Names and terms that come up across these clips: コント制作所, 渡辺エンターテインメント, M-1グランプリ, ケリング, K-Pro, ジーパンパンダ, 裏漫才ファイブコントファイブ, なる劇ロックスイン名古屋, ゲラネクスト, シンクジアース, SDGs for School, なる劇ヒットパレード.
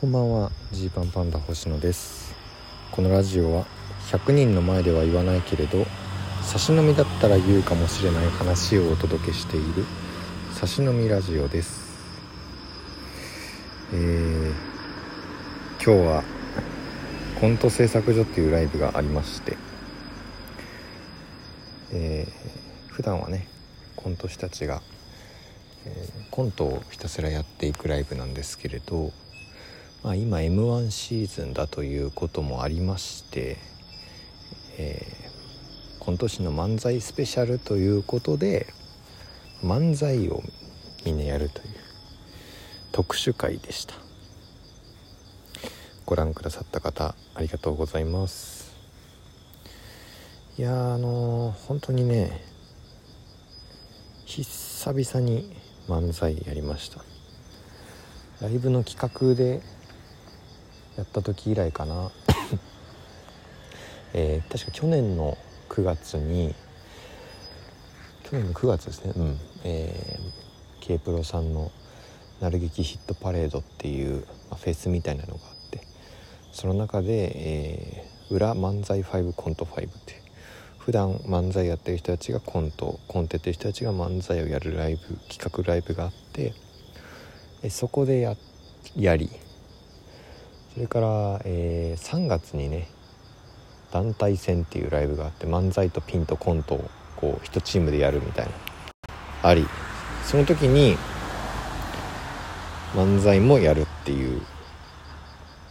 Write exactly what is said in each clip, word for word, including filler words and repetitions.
こんばんは、ジーパンパンダ星野です。このラジオはひゃくにんの前では言わないけれど、差し飲みだったら言うかもしれない話をお届けしている差し飲みラジオです。えー、今日はコント制作所っていうライブがありまして、えー、普段はねコント師たちが、えー、コントをひたすらやっていくライブなんですけれど、まあ、今 エムワン シーズンだということもありまして、えー、今年の漫才スペシャルということで漫才をみんなやるという特殊会でした。ご覧くださった方ありがとうございます。いやーあのー、本当にね久々に漫才やりました。ライブの企画でやった時以来かな、えー、確か去年のくがつに去年のくがつですね、うんえー、K-Pro さんのなる劇ヒットパレードっていう、まあ、フェスみたいなのがあって、その中で、えー、裏漫才ファイブコントファイブって普段漫才やってる人たちがコントコンテってる人たちが漫才をやるライブ企画ライブがあって、そこでややり、それから、えー、さんがつにね団体戦っていうライブがあって、漫才とピンとコントをこう一チームでやるみたいなあり、その時に漫才もやるっていう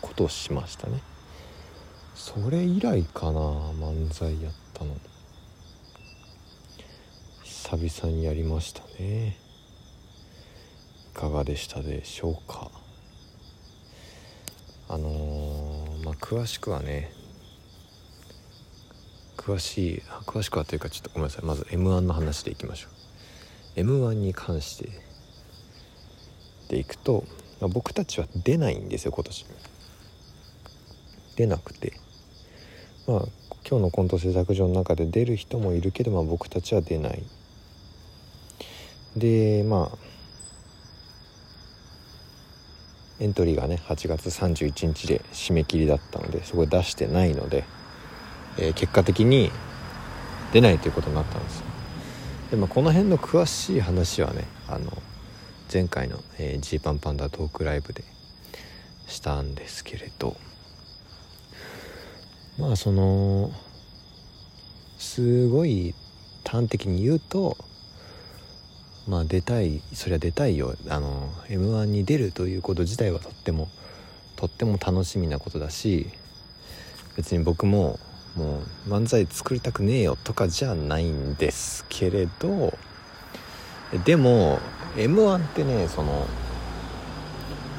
ことをしましたね。それ以来かな漫才やったの。久々にやりましたね。いかがでしたでしょうか。あのー、まあ詳しくはね詳しい詳しくはというかちょっとごめんなさい。まず エムワン の話でいきましょう。 エムワン に関してでいくと、まあ、僕たちは出ないんですよ今年。出なくて、まあ今日のコント制作所の中で出る人もいるけど、まあ、僕たちは出ないで、まあエントリーがねはちがつさんじゅういちにちで締め切りだったので、そこで出してないので、えー、結果的に出ないということになったんですよ。で、まあ、この辺の詳しい話はねあの前回のジー、えー、パンパンダトークライブでしたんですけれど、まあそのすごい端的に言うと、まあ出たい、そりゃ出たいよ。あの エムワン に出るということ自体はとってもとっても楽しみなことだし、別に僕ももう漫才作りたくねえよとかじゃないんですけれど、でも エムワン ってねその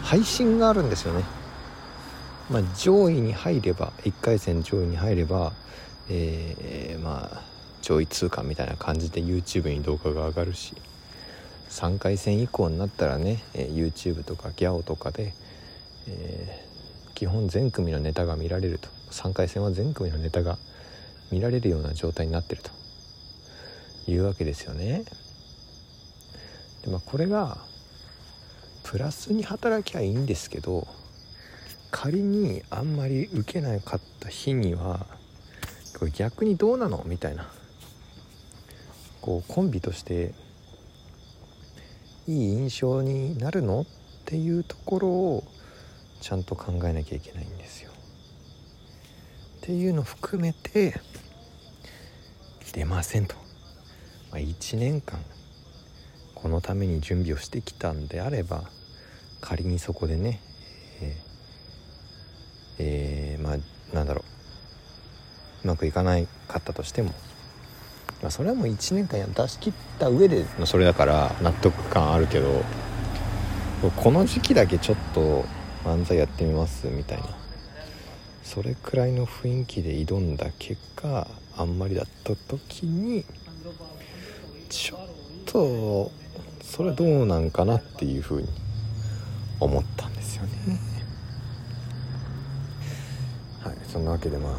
配信があるんですよね。まあ上位に入ればいっかいせん上位に入れば、えー、まあ上位通過みたいな感じで YouTube に動画が上がるし。さんかいせん以降になったらね、えー、YouTube とかギャオとかで、えー、基本全組のネタが見られると。さんかいせんは全組のネタが見られるような状態になってるというわけですよね。で、まあ、これがプラスに働きゃいいんですけど、仮にあんまり受けなかった日にはこれ逆にどうなのみたいな、こうコンビとしていい印象になるのっていうところをちゃんと考えなきゃいけないんですよっていうのを含めて出ませんと、まあ、いちねんかんこのために準備をしてきたんであれば、仮にそこでねえー、えー、まあなんだろううまくいかないかったとしても、まあ、それはもういちねんかんや出し切った上でのそれだから納得感あるけど、この時期だけちょっと漫才やってみますみたいな、それくらいの雰囲気で挑んだ結果あんまりだった時にちょっとそれどうなんかなっていうふうに思ったんですよね。はい、そんなわけでまあ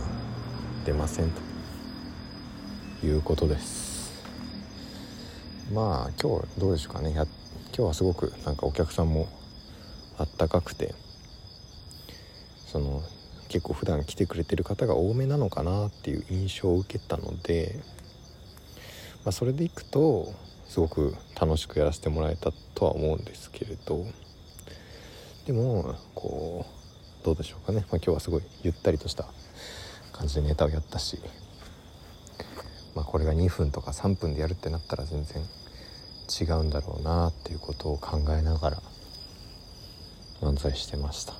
出ませんということです。まあ今日どうでしょうかね。や今日はすごくなんかお客さんもあったかくて、その結構普段来てくれてる方が多めなのかなっていう印象を受けたので、まあ、それでいくとすごく楽しくやらせてもらえたとは思うんですけれど、でもこうどうでしょうかね、まあ、今日はすごいゆったりとした感じでネタをやったし、まあ、これがにふんとかさんぷんでやるってなったら全然違うんだろうなっていうことを考えながら漫才してました。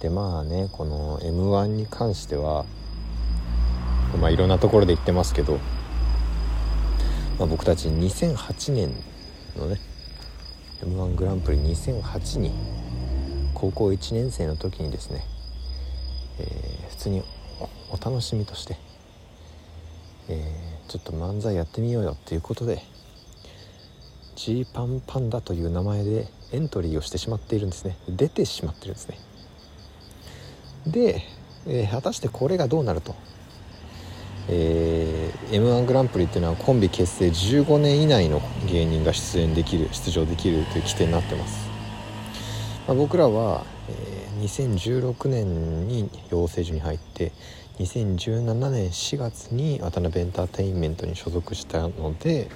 でまあね、この エムワン に関しては、まあ、いろんなところで言ってますけど、まあ、僕たちにせんはちねんのね エムワン グランプリにせんはちに高校いちねん生の時にですね、えー、普通に お, お楽しみとして、えー、ちょっと漫才やってみようよっていうことでジーパンパンダという名前でエントリーをしてしまっているんですね。出てしまってるんですね。で、えー、果たしてこれがどうなると、えー、エムワン グランプリっていうのはコンビ結成じゅうごねん以内の芸人が出演できる出場できるという規定になってます。まあ、僕らは、えー、にせんじゅうろくねんに養成所に入ってにせんじゅうななねんしがつに渡辺エンターテインメントに所属したので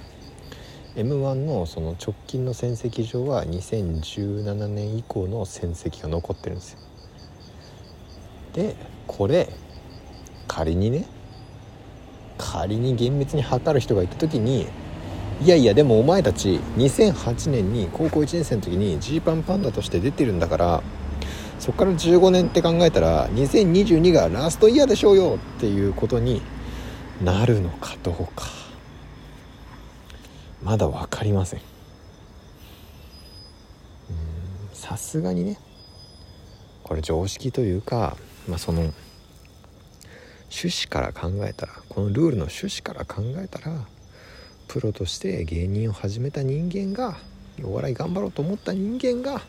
エムワン のその直近の戦績上はにせんじゅうななねん以降の戦績が残ってるんですよ。でこれ仮にね仮に厳密に測る人がいた時に、いやいやでもお前たちにせんはちねんに高校いちねん生の時にジーパンパンダとして出てるんだから、そっからじゅうごねんって考えたらにせんにじゅうにがラストイヤーでしょうよっていうことになるのかどうかまだ分かりません。さすがにねこれ常識というか、まあ、その趣旨から考えたら、このルールの趣旨から考えたら、プロとして芸人を始めた人間が、お笑い頑張ろうと思った人間が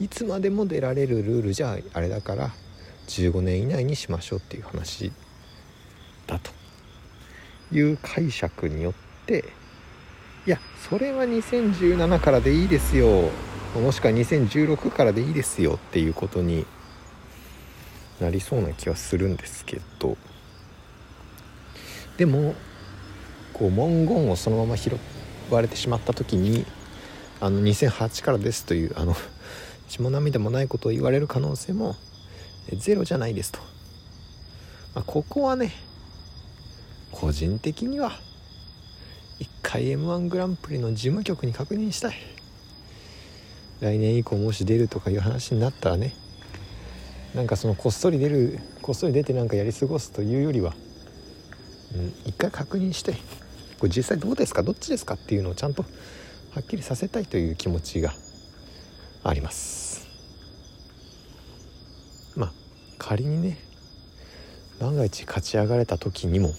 いつまでも出られるルールじゃあれだからじゅうごねん以内にしましょうっていう話だという解釈によって、いやそれはにせんじゅうななからでいいですよ、もしくはにせんじゅうろくからでいいですよっていうことになりそうな気はするんですけど、でもこう文言をそのまま拾われてしまった時に、あのにせんはちからですというあの血も涙もないことを言われる可能性もゼロじゃないですと、まあ、ここはね個人的には一回 エムワン グランプリの事務局に確認したい。来年以降もし出るとかいう話になったらね、なんかそのこっそり出るこっそり出てなんかやり過ごすというよりは、うん、一回確認してこれ実際どうですかどっちですかっていうのをちゃんとはっきりさせたいという気持ちがあります。まあ仮にね万が一勝ち上がれた時にも、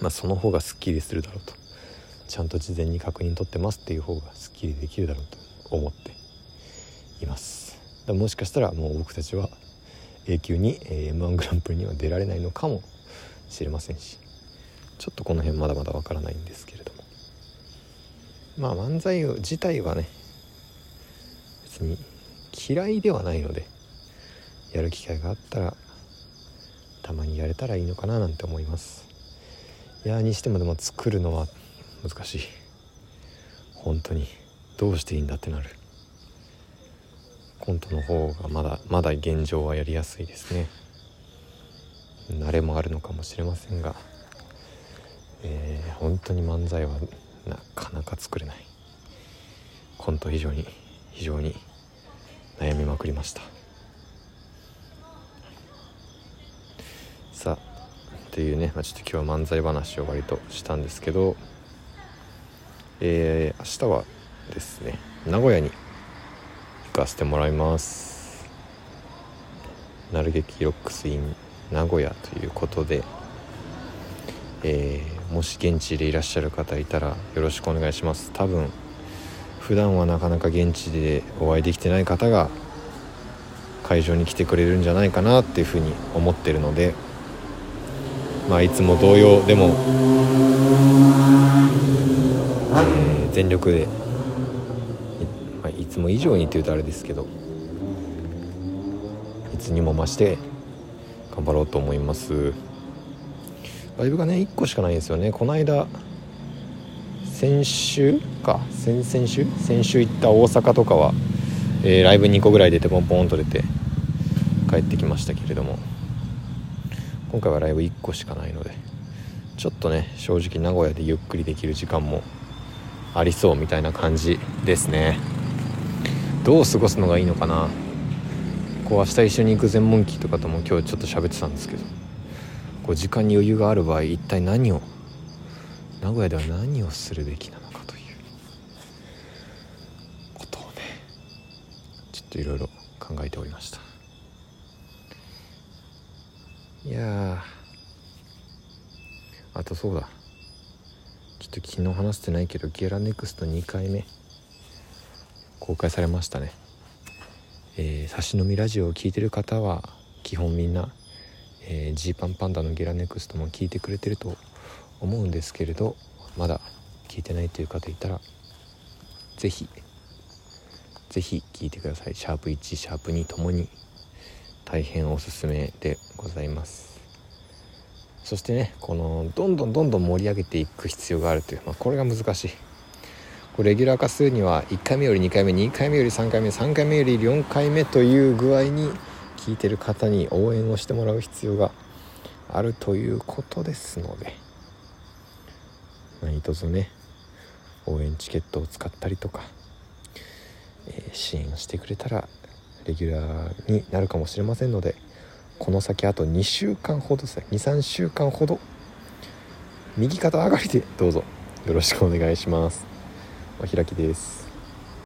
まあ、その方がスッキリするだろうと、ちゃんと事前に確認取ってますっていう方がスッキリできるだろうと思っています。もしかしたらもう僕たちは永久に エムワン グランプリには出られないのかもしれませんし、ちょっとこの辺まだまだわからないんですけれども、まあ漫才自体はね別に嫌いではないので、やる機会があったらたまにやれたらいいのかななんて思います。いやにしてもでも作るのは難しい。本当にどうしていいんだってなる。コントの方がまだまだ現状はやりやすいですね。慣れもあるのかもしれませんが、えー、本当に漫才はなかなか作れない。コント非常に非常に悩みまくりました。さあというね、まあ、ちょっと今日は漫才話を割としたんですけど、えー、明日はですね名古屋に行かせてもらいます。なる劇ロックスイン名古屋ということで、えー、もし現地でいらっしゃる方いたらよろしくお願いします。多分普段はなかなか現地でお会いできてない方が会場に来てくれるんじゃないかなっていうふうに思ってるので、まあいつも同様でも、えー、全力でいつも以上にって言うとあれですけど、いつにも増して頑張ろうと思います。ライブがねいっこしかないんですよね。この間先週か先々週先週行った大阪とかは、えー、ライブにこぐらい出てポンポンと出て帰ってきましたけれども、今回はライブいっこしかないので、ちょっとね正直名古屋でゆっくりできる時間もありそうみたいな感じですね。どう過ごすのがいいのかな。こう明日一緒に行く専門機とかとも今日ちょっと喋ってたんですけど、こう時間に余裕がある場合、一体何を名古屋では何をするべきなのかということをね、ちょっといろいろ考えておりました。いやあとそうだ、ちょっと昨日話してないけどゲラネクストにかいめ公開されましたね。えー、差し飲みラジオを聞いてる方は基本みんなジー、えー、パンパンダのゲラネクストも聞いてくれてると思うんですけれど、まだ聞いてないという方いたらぜひぜひ聞いてください。シャープいちシャープにともに大変おすすめでございます。そしてね、このどんどんどんどん盛り上げていく必要があるという、まあ、これが難しい。これレギュラー化するにはいっかいめよりにかいめ、にかいめよりさんかいめ、さんかいめよりよんかいめという具合に聞いてる方に応援をしてもらう必要があるということですので、何卒ね応援チケットを使ったりとか、えー、支援してくれたらレギュラーになるかもしれませんので、この先あとにしゅうかんほどですね、 に,さん 週間ほど右肩上がりでどうぞよろしくお願いします。お開きです。